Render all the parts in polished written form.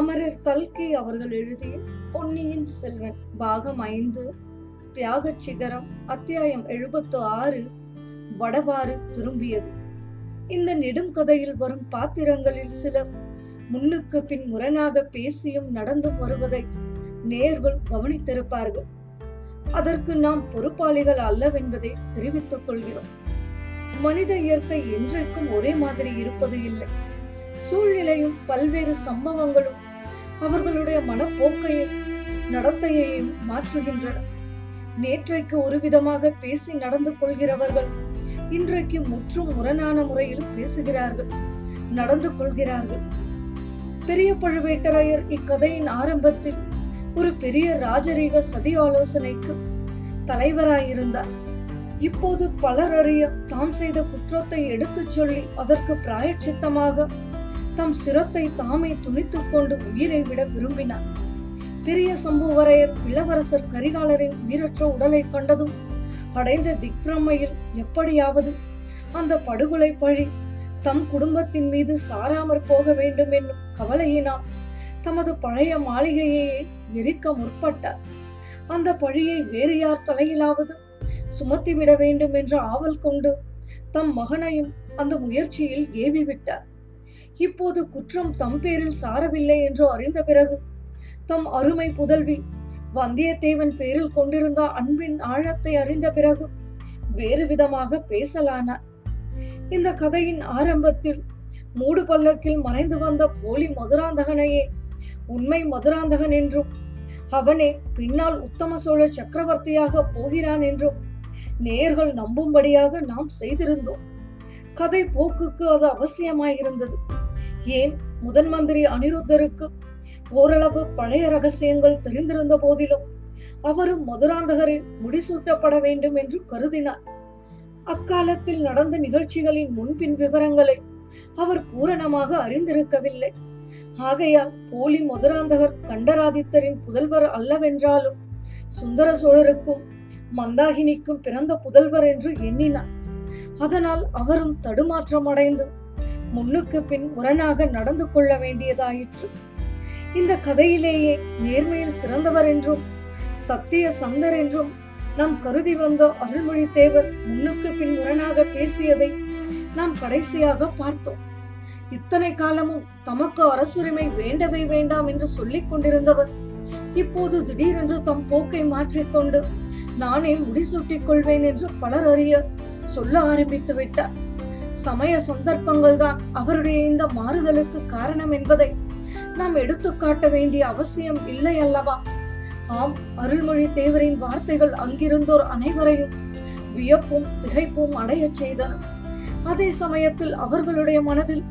அமரர் கல்கி அவர்கள் எழுதிய பொன்னியின் செல்வன் பாகம் 5 தியாகச்சிகரம் அத்தியாயம் 76 வடவாறு திரும்பியது. இந்த நெடும் கதையில் வரும் பாத்திரங்களில் சிலர் முன்னுக்கு பின் முரணாக பேசியும் நடந்தும் வருவதை நேர்கள் கவனித்திருப்பார்கள். அதற்கு நாம் பொறுப்பாளிகள் அல்லவென்பதை தெரிவித்துக் கொள்கிறோம். மனித இயற்கை என்றைக்கும் ஒரே மாதிரி இருப்பது இல்லை. சூழ்நிலையும் பல்வேறு சம்பவங்களும் அவர்களுடைய மனப்போக்கையும் நடத்தையையும் மாற்றுகின்றன. நேற்றைக்கு ஒரு விதமாக பேசி நடந்து கொள்கிறவர்கள் இன்றைக்கு முற்றும் முரணான முறையில் பேசுகிறார்கள், நடந்து கொள்கிறார்கள். பெரிய பழுவேட்டரையர் இக்கதையின் ஆரம்பத்தில் ஒரு பெரிய ராஜரீக சதி ஆலோசனைக்கு தலைவராயிருந்தார். இப்போது பலர் அறிய தாம் செய்த குற்றத்தை எடுத்துச் சொல்லி அதற்கு பிராயச்சித்தமாக தம் சிரத்தை தாமே துணித்துக் கொண்டு உயிரை விட விரும்பினார். பெரிய சம்புவரையர் இளவரசர் கரிகாலரின் உயிரற்ற உடலை கண்டதும் அடைந்த திக்பிரமையில் எப்படியாவது அந்த படுகொலை பழி தம் குடும்பத்தின் மீது சாராமற் போக வேண்டும் என்னும் கவலையினால் தமது பழைய மாளிகையையே எரிக்க முற்பட்டார். அந்த பழியை வேறு யார் தலையிலாவது சுமத்திவிட வேண்டும் என்ற ஆவல் கொண்டு தம் மகனையும் அந்த முயற்சியில் ஏவிவிட்டார். இப்போது குற்றம் தம் பேரில் சாரவில்லை என்று அறிந்த பிறகு தம் அருமை புதல்வி வந்தியத்தேவன் பேரில் கொண்டிருந்த அன்பின் ஆழத்தை அறிந்த பிறகு வேறு விதமாக பேசலானார். இந்த கதையின் ஆரம்பத்தில் மூடு பல்லக்கில் மறைந்து வந்த போலி மதுராந்தகனையே உண்மை மதுராந்தகன் என்றும் அவனே பின்னால் உத்தம சோழ சக்கரவர்த்தியாக போகிறான் என்றும் நேர்கள் நம்பும்படியாக நாம் செய்திருந்தோம். கதை போக்குக்கு அது அவசியமாயிருந்தது. ஏன் முதன் மந்திரி அனிருத்தருக்கு ஓரளவு பழைய ரகசியங்கள் தெரிந்திருந்த போதிலும் அவரும் மதுராந்தகரின் முடிசூட்டப்பட வேண்டும் என்று கருதினார். அக்காலத்தில் நடந்த நிகழ்ச்சிகளின் முன்பின் விவரங்களை அவர் பூரணமாக அறிந்திருக்கவில்லை. ஆகையால் போலி மதுராந்தகர் கண்டராதித்தரின் புதல்வர் அல்லவென்றாலும் சுந்தர சோழருக்கும் மந்தாகினிக்கும் பிறந்த புதல்வர் என்று எண்ணினார். அதனால் அவரும் தடுமாற்றம் அடைந்து முன்னுக்கு பின் முரணாக நடந்து கொள்ள வேண்டியதாயிற்று. இந்த கதையிலேயே நேர்மையில் சிறந்தவர் என்றும் சத்திய சந்தர் என்றும் நாம் கருதி வந்த அருள்மொழி தேவர் முன்னுக்கு பின் முரணாக பேசியதை நாம் கடைசியாக பார்த்தோம். இத்தனை காலமும் தமக்கு அரசுரிமை வேண்டவே வேண்டாம் என்று சொல்லிக் கொண்டிருந்தவர் இப்போது திடீரென்று தம் போக்கை மாற்றிக்கொண்டு நானே முடிசூட்டிக் கொள்வேன் என்று பலர் அறிய சொல்ல ஆரம்பித்து விட்டார். சமய சந்தர்ப்பங்கள் தான் அவருடைய இந்த மாறுதலுக்கு காரணம் என்பதை நாம் எடுத்துக்காட்ட வேண்டிய அவசியம் இல்லை அல்லவா? ஆம், அருள்மொழி தேவரின் வார்த்தைகள் அங்கிருந்தோர் அனைவரையும் வியப்பும் திகைப்பும் அடைய செய்தன. அதே சமயத்தில் அவர்களுடைய மனதில்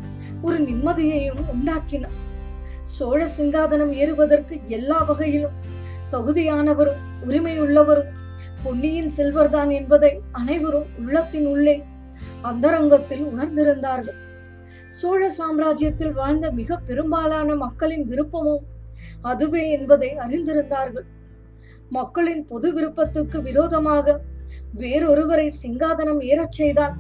ஒரு நிம்மதியையும் உண்டாக்கின. சோழ சிங்காதனம் ஏறுவதற்கு எல்லா வகையிலும் தகுதியானவரும் உரிமையுள்ளவரும் பொன்னியின் செல்வர்தான் என்பதை அனைவரும் உள்ளத்தின் உள்ளே அந்தரங்கத்தில் உணர்ந்திருந்தார்கள். சோழ சாம்ராஜ்யத்தில் வாழ்ந்த மிக பெரும்பாலான மக்களின் விருப்பமும் அதுவே என்பதை அறிந்திருந்தார்கள். மக்களின் பொது விருப்பத்துக்கு விரோதமாக வேறொருவரை சிங்காதனம் ஏறச் செய்தால்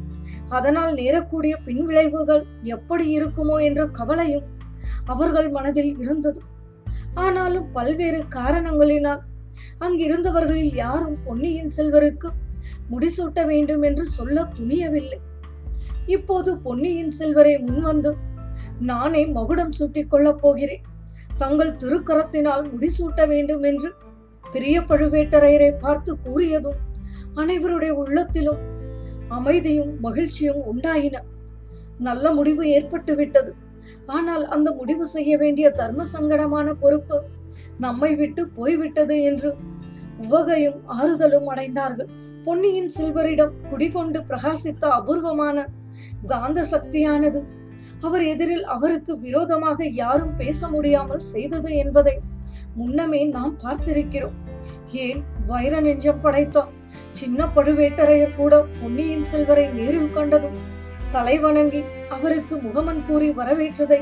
அதனால் நேரக்கூடிய பின்விளைவுகள் எப்படி இருக்குமோ என்ற கவலையும் அவர்கள் மனதில் இருந்தது. ஆனாலும் பல்வேறு காரணங்களினால் அங்கிருந்தவர்களில் யாரும் பொன்னியின் செல்வருக்கு முடிசூட்ட வேண்டும் என்று சொல்ல துணியவில்லை. இப்போது பொன்னியின் செல்வரை முன்வந்து நானே மகுடம் சூட்டிக் கொள்ளப் போகிறேன், தங்கள் திருக்கரத்தினால் முடிசூட்ட வேண்டும் என்று பெரிய பழுவேட்டரையரை பார்த்து கூறியதும் அனைவருடைய உள்ளத்திலும் அமைதியும் மகிழ்ச்சியும் உண்டாயின. நல்ல முடிவு ஏற்பட்டு விட்டது. ஆனால் அந்த முடிவு செய்ய வேண்டிய தர்ம சங்கடமான பொறுப்பு நம்மை விட்டு போய்விட்டது என்று உவகையும் ஆறுதலும் அடைந்தார்கள். பொன்னியின் செல்வரிடம் குடிகொண்டு பிரகாசித்த அபூர்வமான காந்த சக்தியானது அவர் எதிரில் அவருக்கு விரோதமாக யாரும் பேச முடியாமல் செய்தது என்பதை முன்னமே நாம் பார்த்திருக்கிறோம். ஏன் வைர நெஞ்சம் படைத்தோம் சின்ன பழுவேட்டரையர் கூட பொன்னியின் செல்வரை நேரில் கண்டதும் தலை வணங்கி அவருக்கு முகமன் கூறி வரவேற்றதை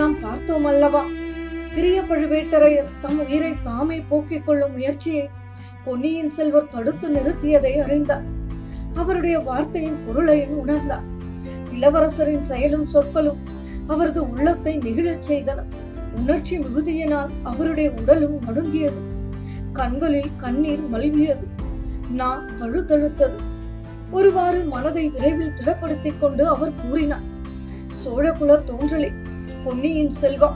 நாம் பார்த்தோம் அல்லவா? பெரிய பழுவேட்டரையர் தம் உயிரை தாமே போக்கிக் கொள்ளும் முயற்சியை பொன்னியின் செல்வர் தடுத்து நிறுத்தியதை அறிந்தார். அவருடைய வார்த்தையின் பொருளையும் உணர்ந்தார். இளவரசரின் செயலும் சொற்களும் அவரது உள்ளத்தை நெகிழச் செய்தன. உணர்ச்சி மிகுதியினால் அவருடைய உடலும் நடுங்கியது. கண்களில் கண்ணீர் மல்கியது. நான் தழுதழுத்தது. ஒருவாறு மனதை விரைவில் திடப்படுத்திக் கொண்டு அவர் கூறினார், சோழகுல தோன்றலே பொன்னியின் செல்வா,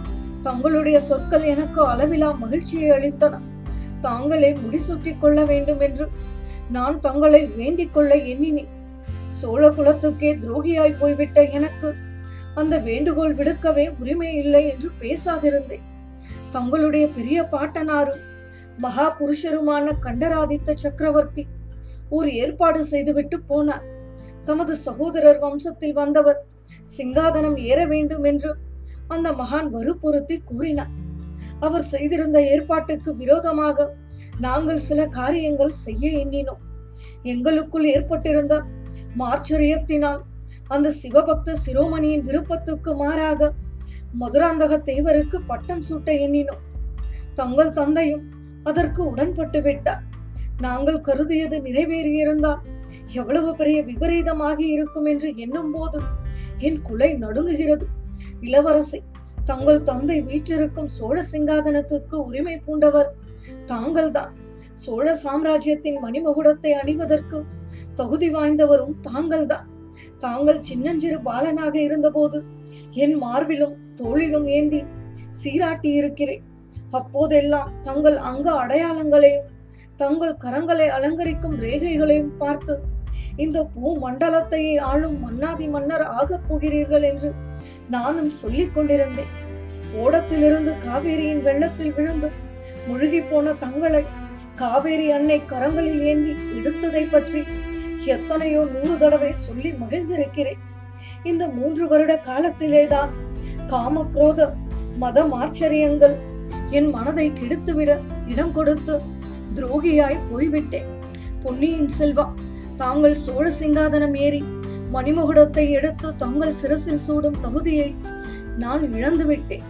தங்களுடைய சொற்கள் எனக்கு அளவிலா மகிழ்ச்சியை அளித்தன. தாங்களே முடிசூட்டிக் கொள்ள வேண்டும் என்று நான் தங்களை வேண்டிக் கொள்ள எண்ணினேன். சோழ குலத்துக்கே துரோகியாய் போய்விட்ட எனக்கு அந்த வேண்டுகோள் விடுக்கவே உரிமை இல்லை என்று பேசாதிருந்தேன். தங்களுடைய பெரிய பாட்டனாரும் மகா புருஷருமான கண்டராதித்த சக்கரவர்த்தி ஒரு ஏற்பாடு செய்துவிட்டு போனார். தமது சகோதரர் வம்சத்தில் வந்தவர் சிங்காதனம் ஏற வேண்டும் என்று அந்த மகான் வற்புறுத்தி கூறினார். அவர் செய்திருந்த ஏற்பாட்டுக்கு விரோதமாக நாங்கள் சில காரியங்கள் செய்ய எண்ணினோம். எங்களுக்குள் ஏற்பட்டிருந்த மாச்சரியத்தினால் அந்த சிவபக்த சிரோமணியின் விருப்பத்துக்கு மாறாக மதுராந்தக தேவருக்கு பட்டம் சூட்ட எண்ணினோம். தங்கள் தந்தையும் அதற்கு உடன்பட்டு விட்டார். நாங்கள் கருதியது நிறைவேறியிருந்தால் எவ்வளவு பெரிய விபரீதமாகி இருக்கும் என்று எண்ணும் போது என் குலை நடுங்குகிறது. இளவரசி, தங்கள் தந்தை வீற்றிருக்கும் சோழ சிங்காதனத்துக்கு உரிமை பூண்டவர் தாங்கள்தான். சோழ சாம்ராஜ்யத்தின் மணிமகுடத்தை அணிவதற்கு தகுதி வாய்ந்தவரும் தாங்கள்தான். தாங்கள் சின்னஞ்சிறு பாலனாக இருந்தபோது என் மார்பிலும் தோளிலும் ஏந்தி சீராட்டி இருக்கிறேன். அப்போதெல்லாம் தங்கள் அங்க அடையாளங்களையும் தங்கள் கரங்களை அலங்கரிக்கும் ரேகைகளையும் பார்த்து இந்த பூ மண்டலத்தையே ஆளும் மன்னாதி மன்னர் ஆகப் போகிறீர்கள் என்று நானும் சொல்லிக் கொண்டிருந்தேன். ஓடத்திலிருந்து காவேரியின் வெள்ளத்தில் விழுந்து முழுகி போன தங்களை காவேரி அன்னை கரங்களில் ஏந்தி எடுத்ததை பற்றி எத்தனையோ 100 தடவை சொல்லி மகிழ்ந்திருக்கிறேன். இந்த 3 வருட காலத்திலேதான் காமக்ரோத மத மாச்சரியங்கள் என் மனதை கெடுத்துவிட இடம் கொடுத்து துரோகியாய் போய்விட்டேன். பொன்னியின் செல்வா, தாங்கள் சோழ சிங்காதனம் ஏறி மணிமகுடத்தை எடுத்து தங்கள் சிரசில் சூடும் தகுதியை நான் இழந்துவிட்டேன்.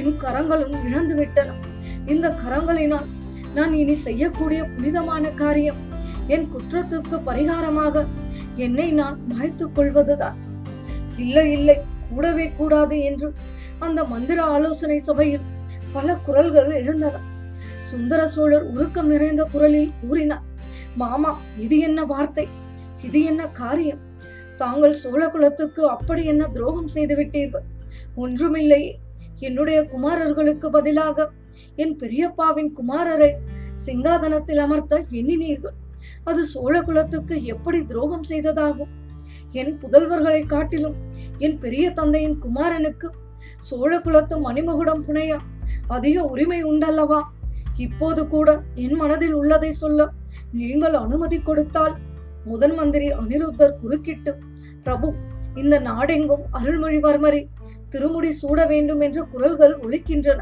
என் கரங்களும் இழந்துவிட்டன. இந்த கரங்களினால் நான் இனி செய்யக்கூடிய புனிதமான காரியம் என் குற்றத்துக்கு பரிகாரமாக என்னை நான் மாய்த்துக் கொள்வதுதான். இல்லை இல்லை, கூடவே கூடாது என்று அந்த மந்திர ஆலோசனை சபையில் பல குரல்கள் எழுந்தன. சுந்தர சோழர் உருக்கம் நிறைந்த குரலில் கூறினார், மாமா, இது என்ன வார்த்தை, இது என்ன காரியம்? தாங்கள் சோழ குலத்துக்கு அப்படி என்ன துரோகம் செய்து விட்டீர்கள்? ஒன்றுமில்லையே, என்னுடைய குமாரர்களுக்கு பதிலாக என் பெரியப்பாவின் குமாரரை சிங்காதனத்தில் அமர்த்த எண்ணினீர்கள். அது சோழ குலத்துக்கு எப்படி துரோகம் செய்ததாகும்? என் புதல்வர்களை காட்டிலும் என் பெரிய தந்தையின் குமாரனுக்கு சோழ குலத்து மணிமகுடம் புனைய அதிக உரிமை உண்டல்லவா? இப்போது கூட என் மனதில் உள்ளதை சொல்ல நீங்கள் அனுமதி கொடுத்தால், முதன் மந்திரி அனிருத்தர் குறுக்கிட்டு, பிரபு, இந்த நாடெங்கும் அருள்மொழிவர்மரை திருமுடி சூட வேண்டும் என்ற குரல்கள் ஒலிக்கின்றன.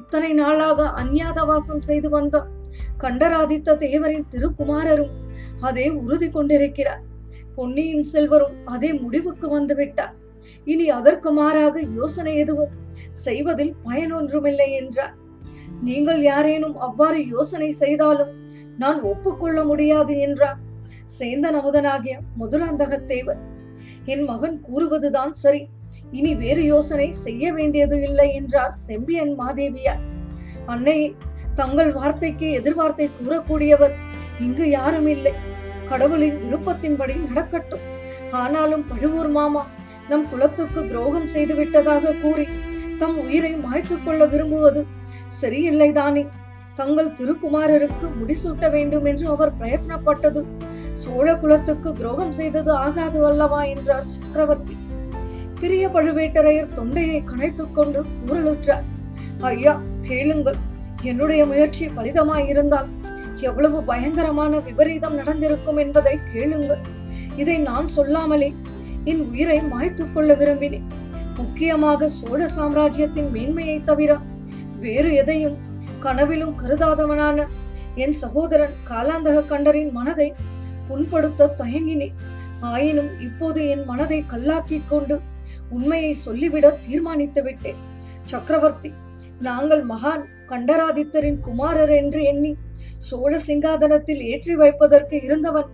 இத்தனை நாளாக அஞ்ஞாதவாசம் செய்து வந்த கண்டராதித்த தேவரின் திருக்குமாரரும் அதே உறுதி கொண்டிருக்கிறார். பொன்னியின் செல்வரும் அதே முடிவுக்கு வந்துவிட்டார். இனி அதற்கு மாறாக யோசனை எதுவும் செய்வதில் பயனொன்றுமில்லை என்றார். நீங்கள் யாரேனும் அவ்வாறு யோசனை செய்தாலும் நான் ஒப்புக்கொள்ள முடியாது என்றார் சேந்த நமதனாகிய மதுராந்தக தேவர். என் மகன் கூறுவதுதான் சரி, இனி வேறு யோசனை செய்ய வேண்டியது இல்லை என்றார் செம்பியன் மாதேவியார். அன்னையே, தங்கள் வார்த்தைக்கு எதிர்வார்த்தை கூறக்கூடியவர் இங்கு யாரும் இல்லை. கடவுளின் விருப்பத்தின்படி நடக்கட்டும். ஆனாலும் பழுவூர் மாமா நம் குலத்துக்கு துரோகம் செய்து விட்டதாக கூறி தம் உயிரை மாய்த்துக் கொள்ள விரும்புவது சரியில்லைதானே? தங்கள் திருக்குமாரருக்கு முடிசூட்ட வேண்டும் என்று அவர் பிரயத்னப்பட்டது சோழ குலத்துக்கு துரோகம் செய்தது ஆகாது அல்லவா என்றார் சக்கரவர்த்தி. பெரிய பழுவேட்டரையர் தொண்டையை கணைத்துக் கொண்டு கூறலுற்றார், ஐயா, கேளுங்கள். என்னுடைய முயற்சி பலிதமாயிருந்தால் எவ்வளவு பயங்கரமான விபரீதம் நடந்திருக்கும் என்பதை கேளுங்கள். இதை நான் சொல்லாமலே என் உயிரை மாய்த்து கொள்ள விரும்பினேன். முக்கியமாக சோழ சாம்ராஜ்யத்தின் மேன்மையை தவிர வேறு எதையும் கனவிலும் கருதாதவனான என் சகோதரன் காலாந்தக கண்டரின் மனதை புண்படுத்த தயங்கினேன். ஆயினும் இப்போது என் மனதை கல்லாக்கி கொண்டு உண்மையை சொல்லிவிட தீர்மானித்து விட்டேன். சக்கரவர்த்தி, நாங்கள் மகான் கண்டராதித்தரின் குமாரர் என்று எண்ணி சோழ சிங்காதனத்தில் ஏற்றி வைப்பதற்கு இருந்தவன்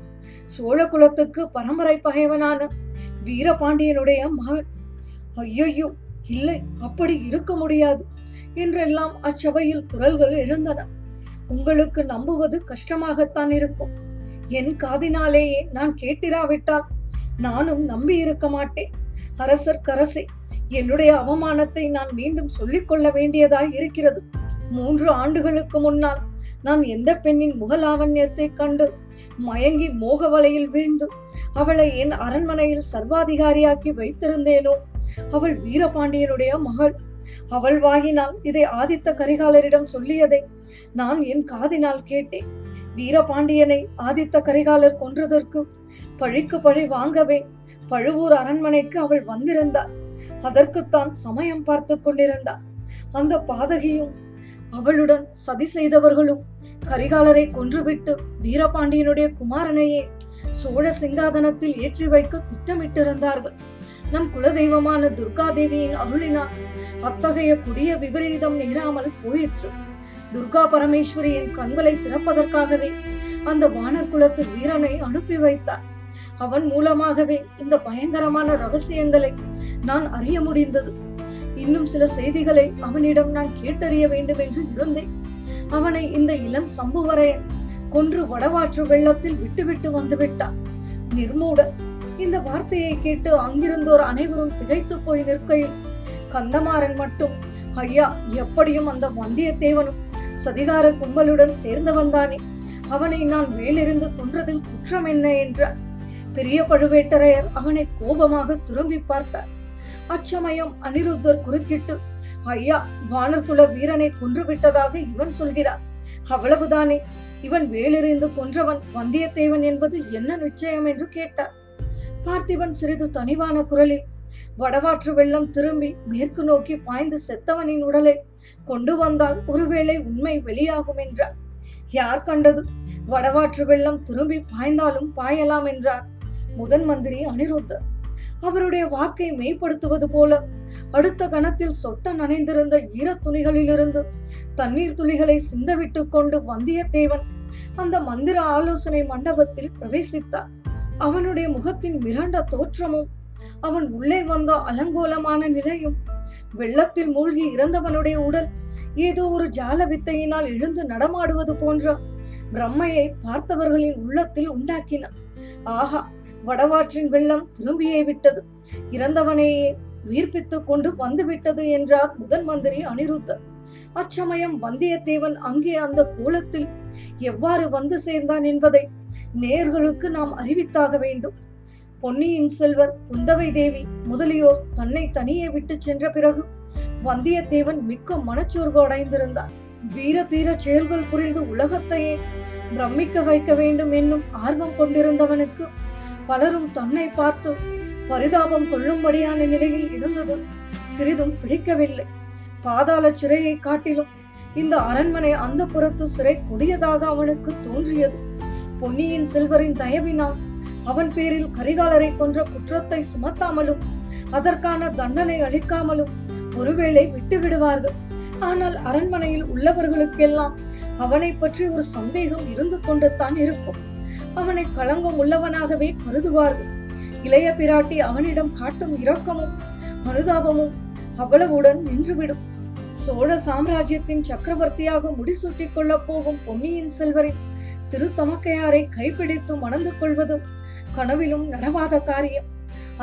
சோழ குலத்துக்கு பரம்பரை பகைவனான வீரபாண்டியனுடைய மகன். ஐயோ இல்லை, அப்படி இருக்க முடியாது. என்றெல்லாம் அச்சபையில் குரல்கள் எழுந்தன. உங்களுக்கு நம்புவது கஷ்டமாகத்தான் இருக்கும். என் காதினாலேயே நான் கேட்டிராவிட்டால் நானும் நம்பி இருக்க மாட்டேன். அரசர் கரசே, என்னுடைய அவமானத்தை நான் மீண்டும் சொல்லிக் கொள்ள வேண்டியதாய் இருக்கிறது. 3 ஆண்டுகளுக்கு முன்னால் நான் எந்த பெண்ணின் முகலாவண்யத்தை கண்டு மயங்கி மோக வலையில் வீழ்ந்து அவளை என் அரண்மனையில் சர்வாதிகாரியாக்கி வைத்திருந்தேனோ அவள் வீரபாண்டியனுடைய மகள். அவள் வாயினால் இதை ஆதித்த கரிகாலரிடம் சொல்லியதை நான் என் காதினால் கேட்டேன். வீரபாண்டியனை ஆதித்த கரிகாலர் கொன்றதற்கு பழிக்கு பழி வாங்கவே பழுவூர் அரண்மனைக்கு அவள் வந்திருந்தாள். அதற்குத்தான் சமயம் பார்த்து கொண்டிருந்தாள். அந்த பாதகியும் அவளுடன் சதி செய்தவர்களும் கரிகாலரை கொன்றுவிட்டு வீரபாண்டியனுடைய குமாரனையே சோழ சிங்காதனத்தில் ஏற்றி வைக்க திட்டமிட்டிருந்தார்கள். நம் குலதெய்வமான துர்கா தேவியின் அருளினால் அத்தகைய கொடிய விபரீதம் நேராமல் போயிற்று. துர்கா பரமேஸ்வரியின் கண்களை திறப்பதற்காகவே அந்த வானர் குலத்து வீரனை அனுப்பி வைத்தார். அவன் மூலமாகவே இந்த பயங்கரமான ரகசியங்களை நான் அறிய முடிந்தது. இன்னும் சில செய்திகளை அவனிடம் நான் கேட்டறிய வேண்டும் என்று இருந்தேன். அவனை இந்த இளம் சம்புவரையன் கொன்று வடவாற்று வெள்ளத்தில் விட்டுவிட்டு வந்துவிட்டான். நிர்மூட இந்த வார்த்தையை கேட்டு அங்கிருந்தோர் அனைவரும் திகைத்து போய் நிற்கையில் கந்தமாரன் மட்டும், ஐயா, எப்படியும் அந்த வந்தியத்தேவனும் சதிகார கும்பலுடன் சேர்ந்தவன்தானே, அவனை நான் வேலிருந்து கொன்றதில் குற்றம் என்ன என்றார். பெரிய பழுவேட்டரையர் அவனை கோபமாக திரும்பி பார்த்தார். அச்சமயம் அனிருத்தர் குறுக்கிட்டு, ஐயா, வானர்குல வீரனை கொன்றுவிட்டதாக இவன் சொல்கிறார். அவ்வளவுதானே, இவன் வேலெறிந்து கொன்றவன் வந்தியத்தேவன் என்பது என்ன நிச்சயம் என்று கேட்டார். பார்த்திவன் சிறிது தனிவான குரலில், வடவாற்று வெள்ளம் திரும்பி மேற்கு நோக்கி பாய்ந்து செத்தவனின் உடலை கொண்டு வந்தால் ஒருவேளை உண்மை வெளியாகும் என்றார். யார் கண்டது, வடவாற்று வெள்ளம் திரும்பி பாய்ந்தாலும் பாயலாம் என்றார் முதன் மந்திரி அனிருத்தர். அவருடைய வாக்கை மெய்ப்படுத்துவது போல அடுத்த கணத்தில் சொட்ட நனைந்திருந்த ஈரத் துணிகளிலிருந்து தண்ணீர் துளிகளை சிந்தவிட்டு கொண்டு வந்தியத்தேவன் அந்த மந்திர ஆலோசனை மண்டபத்தில் பிரவேசித்தார். அவனுடைய முகத்தின் மிரண்ட தோற்றமும் அவன் உள்ளே வந்த அலங்கோலமான நிலையும் வெள்ளத்தில் மூழ்கி இறந்தவனுடைய உடல் ஏதோ ஒரு ஜால வித்தையினால் எழுந்து நடமாடுவது போன்ற பிரம்மையை பார்த்தவர்களின் உள்ளத்தில் உண்டாக்கின. ஆஹா, வடவாற்றின் வெள்ளம் திரும்பியே விட்டது, இறந்தவனையே உயிர்ப்பித்து கொண்டு வந்துவிட்டது என்றார் முதன் மந்திரி அனிருத்தர். அச்சமயம் வந்தியத்தேவன் அங்கே அந்த கோலத்தில் எவ்வாறு வந்து சேர்ந்தான் என்பதை நேயர்களுக்கு நாம் அறிவித்தாக வேண்டும். பொன்னியின் செல்வர், புந்தவை தேவி முதலியோர் தன்னை தனியே விட்டு சென்ற பிறகு வந்தியத்தேவன் மிக்க மனச்சோர்வு அடைந்திருந்தார். வீர தீர செயல்கள் புரிந்து உலகத்தையே பிரமிக்க வைக்க வேண்டும் என்னும் ஆர்வம் கொண்டிருந்தவனுக்கு பலரும் தன்னை பார்த்து பரிதாபம் கொள்ளும்படியான நிலையில் இருந்தது சிறிதும் பிடிக்கவில்லை. பாதாள சிறையை காட்டிலும் இந்த அரண்மனை அந்த புறத்து சிறை கொடியதாக அவனுக்கு தோன்றியது. பொன்னியின் செல்வரின் தயவினால் அவன் பேரில் கரிகாலரை கொன்ற குற்றத்தை சுமத்தாமலும் அதற்கான தண்டனை அளிக்காமலும் ஒருவேளை விட்டுவிடுவார்கள். ஆனால் அரண்மனையில் உள்ளவர்களுக்கெல்லாம் அவனை பற்றி ஒரு சந்தேகம் இருந்து கொண்டு தான் இருக்கும். அவனை களங்கம் உள்ளவனாகவே கருதுவார்கள். இளைய பிராட்டி அவனிடம் காட்டும் இரக்கமும் அனுதாபமும் அவ்வளவுடன் நின்றுவிடும். சோழ சாம்ராஜ்யத்தின் சக்கரவர்த்தியாக முடிசூட்டிக் கொள்ள போகும் பொன்னியின் செல்வரின் திருத்தமக்கையாரை கைப்பிடித்து மணந்து கொள்வது கனவிலும் நடவாத காரியம்.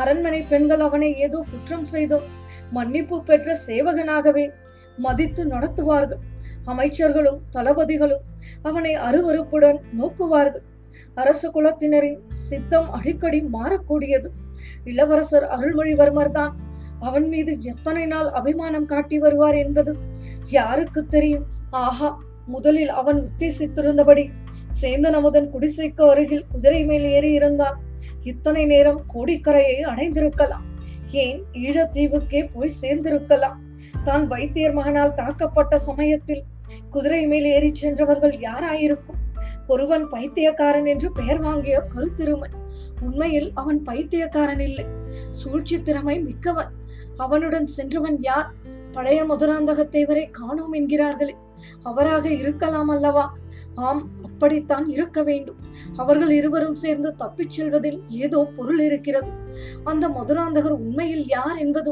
அரண்மனை பெண்கள் அவனை ஏதோ குற்றம் செய்தோ மன்னிப்பு பெற்ற சேவகனாகவே மதித்து நடத்துவார்கள். அமைச்சர்களும் தளபதிகளும் அவனை அருவருப்புடன் நோக்குவார்கள். அரச குலத்தினரின் சித்தம் அடிக்கடி மாறக்கூடியது. இளவரசர் அருள்மொழிவர்மர் தான் அவன் மீது எத்தனை நாள் அபிமானம் காட்டி வருவார் என்பது யாருக்கு தெரியும். ஆஹா, முதலில் அவன் உத்தேசித்திருந்தபடி சேந்தனமுதன் குடிசைக்கு அருகில் குதிரை மேல் ஏறி இருந்தால் இத்தனை நேரம் கோடிக்கரையை அடைந்திருக்கலாம். ஏன், ஈழத்தீவுக்கே போய் சேர்ந்திருக்கலாம். தான் வைத்தியர் மகனால் தாக்கப்பட்ட சமயத்தில் குதிரை மேல் ஏறி சென்றவர்கள் யாராயிருக்கும்? ஒருவன் பைத்தியக்காரன் என்று பெயர் வாங்கிய கருத்திருமன். உண்மையில் அவன் பைத்தியக்காரன் இல்லை, சூழ்ச்சி திறமை மிக்கவன். அவனுடன் சென்றவன் யார்? பழைய மதுராந்தக தேவரை காணோம் என்கிறார்களே, அவராக இருக்கலாம் அல்லவா? ஆம், அப்படித்தான் இருக்க வேண்டும். அவர்கள் இருவரும் சேர்ந்து தப்பிச் செல்வதில் ஏதோ பொருள் இருக்கிறது. அந்த மதுராந்தகர் உண்மையில் யார் என்பது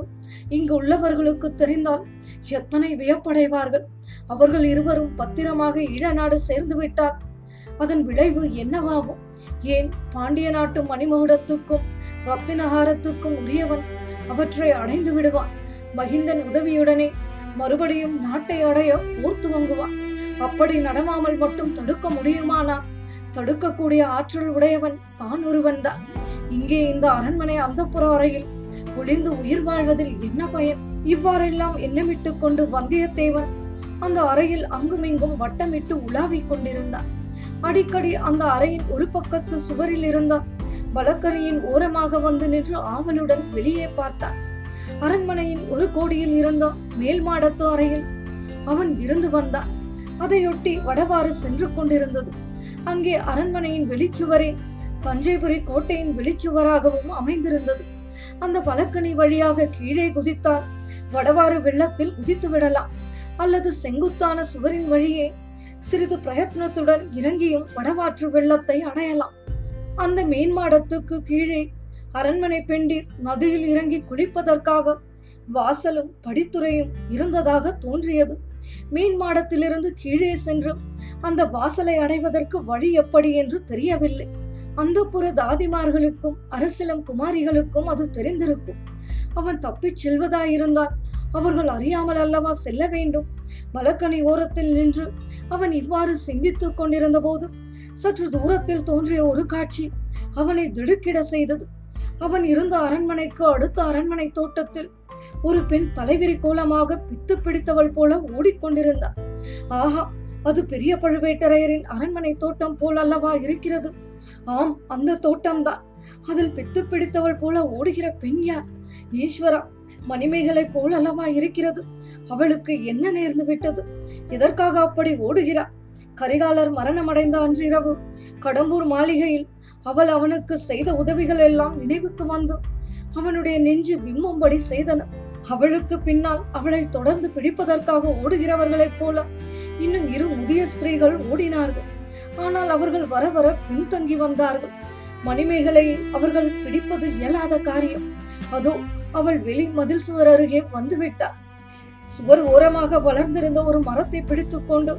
இங்கு உள்ளவர்களுக்கு தெரிந்தால் எத்தனை வியப்படைவார்கள். அவர்கள் இருவரும் பத்திரமாக ஈழ நாடு சேர்ந்து விட்டார். அதன் விளைவு என்னவாகும்? ஏன் பாண்டிய நாட்டு மணிமகுடத்துக்கும் ரத்தினஹாரத்துக்கும் உரியவன் அவற்றை அடைந்து விடுவான். மஹிந்தன் உதவியுடனே மறுபடியும் நாட்டை அடைய போர் துவங்குவான். அப்படி நடவாமல் மட்டும் தடுக்க முடியுமானா? தடுக்கக்கூடிய ஆற்றல் உடையவன் தான் ஒருவன் தான். இங்கே இந்த அரண்மனை அந்தப்புற அறையில் ஒளிந்து உயிர் வாழ்வதில் என்ன பயன்? இவ்வாறெல்லாம் எண்ணமிட்டு கொண்டு வந்தியத்தேவன் அந்த அறையில் அங்குமிங்கும் வட்டமிட்டு உலாவிக் கொண்டிருந்தான். அடிக்கடி அந்த அறையின் ஒரு பக்கத்து சுவரில் இருந்த பலக்கனியின் ஓரமாக வந்து நின்று ஆவலுடன் வெளியே பார்த்தான். அரண்மனையின் ஒரு கோடியில் இருந்த மேல் மாடத்து அறையில் அவன் இருந்து வந்தான். அதையொட்டி வடவாறு சென்று கொண்டிருந்தது. அங்கே அரண்மனையின் வெளிச்சுவரே பஞ்சைபுரி கோட்டையின் வெளிச்சுவராகவும் அமைந்திருந்தது. அந்த பலக்கணி வழியாக கீழே குதித்தார். வடவாறு வெள்ளத்தில் குதித்து விடலாம், அல்லது செங்குத்தான சுவரின் வழியே சிறிது பிரயத்னத்துடன் இறங்கியும் வடவாற்று வெள்ளத்தை அடையலாம். அந்த மேன்மாடத்துக்கு கீழே அரண்மனை பெண்டிர் நதியில் இறங்கி குளிப்பதற்காக வாசலும் படித்துறையும் இருந்ததாக தோன்றியது. மேன்மாடத்திலிருந்து கீழே சென்று அந்த வாசலை அடைவதற்கு வழி எப்படி என்று தெரியவில்லை. அந்த புற தாதிமார்களுக்கும் அரசிலம் குமாரிகளுக்கும் அது தெரிந்திருக்கும். அவன் தப்பிச் செல்வதாயிருந்தான். அவர்கள் அறியாமல் அல்லவா செல்ல வேண்டும்? மலக்கணி ஓரத்தில் நின்று அவன் இவ்வாறு சிந்தித்துக் கொண்டிருந்த போது சற்று தூரத்தில் தோன்றிய ஒரு காட்சி அவனை திடுக்கிட செய்தது. அவன் இருந்த அரண்மனைக்கு அடுத்த அரண்மனை தோட்டத்தில் ஒரு பெண் தலைவிரி கோலமாக பித்து பிடித்தவள் போல ஓடிக்கொண்டிருந்தார். ஆஹா, அது பெரிய பழுவேட்டரையரின் அரண்மனை தோட்டம் போல் அல்லவா இருக்கிறது? ஆம், அந்த தோட்டம்தான். அதில் பித்து பிடித்தவள் போல ஓடுகிற பெண் யார்? ஈஸ்வரா, மணிமேகலை போல் அல்லவா இருக்கிறது? அவளுக்கு என்ன நேர்ந்து விட்டது? எதற்காக அப்படி ஓடுகிறார்? கரிகாலர் மரணமடைந்த அன்றிரவு கடம்பூர் மாளிகையில் அவள் அவனுக்கு செய்த உதவிகள் எல்லாம் நினைவுக்கு வந்து அவனுடைய நெஞ்சு விம்மும்படி செய்தன. அவளுக்கு பின்னால் அவளை தொடர்ந்து பிடிப்பதற்காக ஓடுகிறவர்களைப் போல இன்னும் இரு முதிய ஸ்திரீகள் ஓடினார்கள். ஆனால் அவர்கள் வர வர பின்தங்கி வந்தார்கள். மணிமேகலையை அவர்கள் பிடிப்பது இயலாத காரியம். அதோ அவள் வெளி மதில் சுவர் அருகே வந்துவிட்டார். சுவர் ஓரமாக வளர்ந்திருந்த ஒரு மரத்தை பிடித்து கொண்டு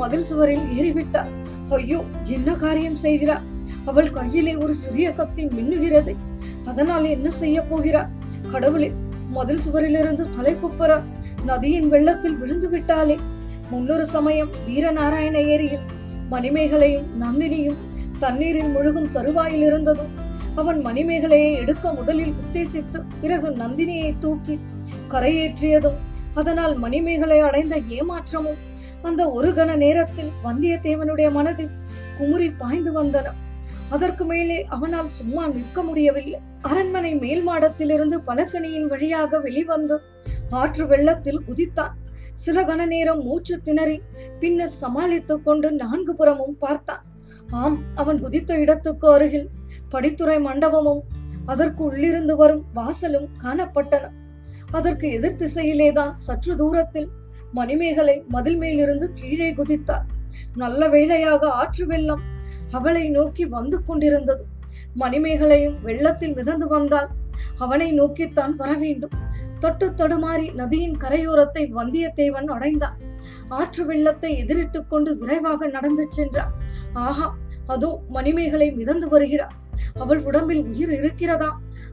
மதில் சுவரில் ஏறிவிட்டார். ஐயோ, என்ன காரியம் செய்கிறார்? அவள் கையிலே ஒரு சிறிய கத்தி மின்னுகிறது. அதனால் என்ன செய்ய போகிறார்? கடவுளே, மதில் சுவரிலிருந்து தலைக்குப்புற நதியின் வெள்ளத்தில் விழுந்து விட்டாளே! முன்னொரு சமயம் வீரநாராயண ஏரியில் மணிமேகலையும் நந்தினியும் தண்ணீரில் முழுகும் தருவாயில் இருந்ததும் அவன் மணிமேகலையை எடுக்க முதலில் உத்தேசித்து பிறகு நந்தினியை தூக்கி கரையேற்றியதும் அதனால் மணிமேகலை அடைந்த ஏமாற்றமும் அந்த ஒரு கண நேரத்தில் வந்தியத்தேவனுடைய மனதில் குமுறி பாய்ந்து வந்தன. அதற்கு மேலே அவனால் சும்மா நிற்க முடியவில்லை. அரண்மனை மேல் மாடத்திலிருந்து பலக்கணியின் வழியாக வெளிவந்து ஆற்று வெள்ளத்தில் குதித்தான். சில கண நேரம் மூச்சு திணறி பின்னர் சமாளித்து கொண்டு நான்கு புறமும் பார்த்தான். ஆம், அவன் குதித்த இடத்துக்கு அருகில் படித்துறை மண்டபமும் அதற்கு உள்ளிருந்து வரும் வாசலும் காணப்பட்டன. அதற்கு எதிர் திசையிலேதான் சற்று தூரத்தில் மணிமேகலை மதில் மேலிருந்து கீழே குதித்தார். நல்ல வேளையாக ஆற்று வெள்ளம் அவளை நோக்கி வந்து கொண்டிருந்தது. மணிமேகலையும் வெள்ளத்தில் மிதந்து வந்தால் அவனை நோக்கித்தான் வர வேண்டும். தொட்டு தடுமாறி நதியின் கரையோரத்தை வந்தியத்தேவன் அடைந்தான். ஆற்று வெள்ளத்தை எதிரிட்டு கொண்டு விரைவாக நடந்து சென்றார். ஆஹா, அதோ மணிமேகலை மிதந்து வருகிறார். அவள் உடம்பில் உயிர் இருக்கிறதா,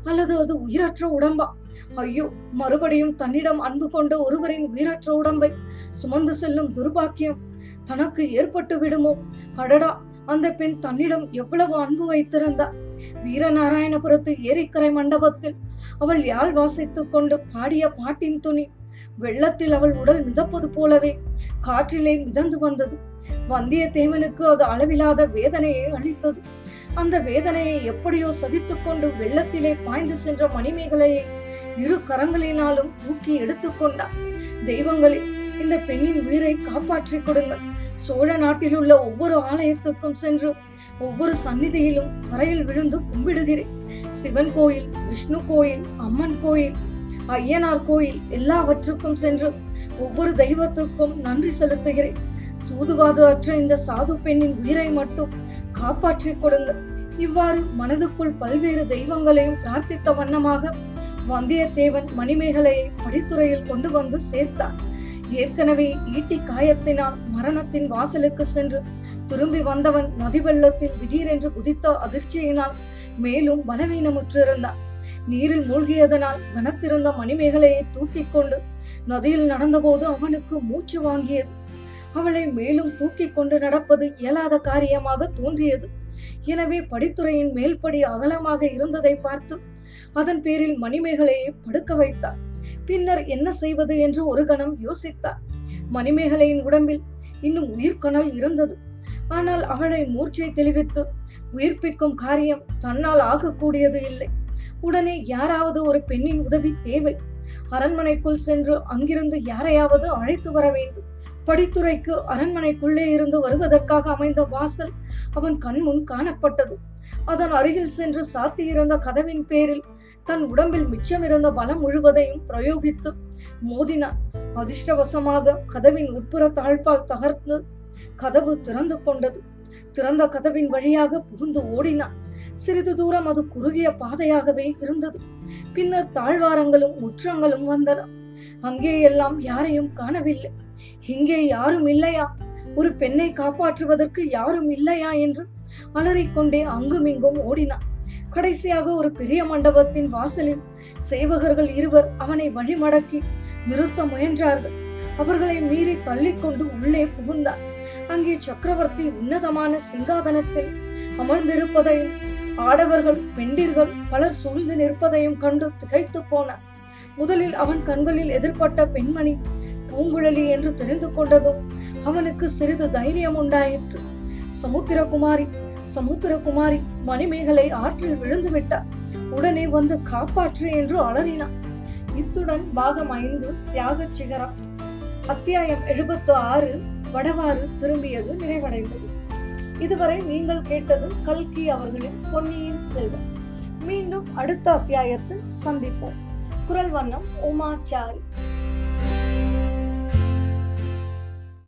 அல்லது அது உயிரற்ற உடம்பா? ஐயோ, மறுபடியும் தன்னிடம் அன்பு கொண்ட ஒருவரின் உயிரற்ற உடம்பை சுமந்து செல்லும் துர்பாக்கியம் தனக்கு ஏற்பட்டு விடுமோ? அடடா, அந்த பெண் தன்னிடம் எவ்வளவு அன்பு வைத்திருந்தார்! வீரநாராயணபுரத்து ஏரிக்கரை மண்டபத்தில் அவள் யாழ் வாசித்துக் கொண்டு பாடிய பாட்டின் துணி வெள்ளத்தில் அவள் உடல் மிதப்பது போலவே காற்றிலே மிதந்து வந்தது. வந்தியத்தேவனுக்கு அது அளவில்லாத வேதனையை அளித்தது. அந்த வேதனையை எப்படியோ சகித்து கொண்டு வெள்ளத்திலே பாய்ந்து சென்ற மணிமேகலையை இரு கரங்களினாலும் தூக்கி எடுத்துக்கொண்டார். தெய்வங்களே, இந்த பெண்ணின் உயிரை காப்பாற்றி கொடுங்கள். சோழ நாட்டில் உள்ள ஒவ்வொரு ஆலயத்துக்கும் சென்று ஒவ்வொரு சந்நிதியிலும் தரையில் விழுந்து கும்பிடுகிறேன். சிவன் கோயில், விஷ்ணு கோயில், அம்மன் கோயில், ஐயனார் கோயில் எல்லாவற்றுக்கும் சென்று ஒவ்வொரு தெய்வத்துக்கும் நன்றி செலுத்துகிறேன். சூதுவாது அற்ற இந்த சாது பெண்ணின் உயிரை மட்டும் காப்பாற்றி கொடுங்கள். இவ்வாறு மனதுக்குள் பல்வேறு தெய்வங்களையும் பிரார்த்தித்த வண்ணமாக வந்தியத்தேவன் மணிமேகலையை படித்துறையில் கொண்டு வந்து சேர்த்தான். ஏற்கனவே ஈட்டி காயத்தினால் மரணத்தின் வாசலுக்கு சென்று திரும்பி வந்தவன் நதி வெள்ளத்தில் திடீரென்று குதித்த அதிர்ச்சியினால் மேலும் பலவீனமுற்றிருந்தான். நீரில் மூழ்கியதனால் கனத்திருந்த மணிமேகலையை தூக்கி கொண்டு நதியில் நடந்தபோது அவனுக்கு மூச்சு வாங்கியது. அவளை மேலும் தூக்கி கொண்டு நடப்பது இயலாத காரியமாக தோன்றியது. எனவே படித்துறையின் மேல்படி அகலமாக இருந்ததை பார்த்து அதன் பேரில் மணிமேகலையை படுக்க வைத்தார். பின்னர் என்ன செய்வது என்று ஒரு கணம் யோசித்தார். மணிமேகலையின் உடம்பில் இன்னும் உயிர்கணல் இருந்தது. ஆனால் அவளை மூர்ச்சை தெளிவித்து உயிர்ப்பிக்கும் காரியம் தன்னால் ஆகக்கூடியது இல்லை. உடனே யாராவது ஒரு பெண்ணின் உதவி தேவை. அரண்மனைக்குள் சென்று அங்கிருந்து யாரையாவது அழைத்து வர வேண்டும். படித்துறைக்கு அரண்மனைக்குள்ளே இருந்து வருவதற்காக அமைந்த வாசல் அவன் கண்முன் காணப்பட்டது. அதன் அருகில் சென்று சாத்தியிருந்த கதவின் பேரில் தன் உடம்பில் மிச்சமிருந்த பலம் முழுவதையும் பிரயோகித்து மோதினான். அதிர்ஷ்டவசமாக கதவின் உட்புற தாழ்பால் தகர்ந்து கதவு திறந்து கொண்டது. திறந்த கதவின் வழியாக புகுந்து ஓடினான். சிறிது தூரம் அது குறுகிய பாதையாகவே இருந்தது. பின்னர் தாழ்வாரங்களும் முற்றங்களும் வந்தன. அங்கே எல்லாம் யாரையும் காணவில்லை. இங்கே யாரும் இல்லையா, ஒரு பெண்ணை காப்பாற்றுவதற்கு யாரும் இல்லையா என்று அலறிக்கொண்டே அங்குமிங்கும் ஓடினான். கடைசியாக ஒரு பெரிய மண்டபத்தின் வாசலில் சேவகர்கள் இருவர் அவனை வழிமடக்கி நிறுத்த முயன்றார்கள். அவர்களை மீறி தள்ளிக்கொண்டு உள்ளே புகுந்தார். அங்கே சக்கரவர்த்தி உன்னதமான சிங்காதனத்தில் அமர்ந்திருப்பதையும் ஆடவர்கள் பெண்டிர்கள் பலர் சூழ்ந்து நிற்பதையும் கண்டு திகைத்து போனார். முதலில் அவன் கண்களில் எதிர்பட்ட பெண்மணி பூங்குழலி என்று தெரிந்து கொண்டதும் அவனுக்கு சிறிது தைரியம் உண்டாயிற்று. சமுத்திரகுமாரி மணிமேகலை ஆற்றில் விழுந்து விட்டார், உடனே வந்து காப்பாற்று என்று அலறினான். இத்துடன் பாகம் 5 தியாகச்சிகரம் அத்தியாயம் 76 வடவாறு திரும்பியது நிறைவடைந்தது. இதுவரை நீங்கள் கேட்டது கல்கி அவர்களின் பொன்னியின் செல்வன். மீண்டும் அடுத்த அத்தியாயத்தில் சந்திப்போம். குரல் வண்ணம் உமாச்சாரி.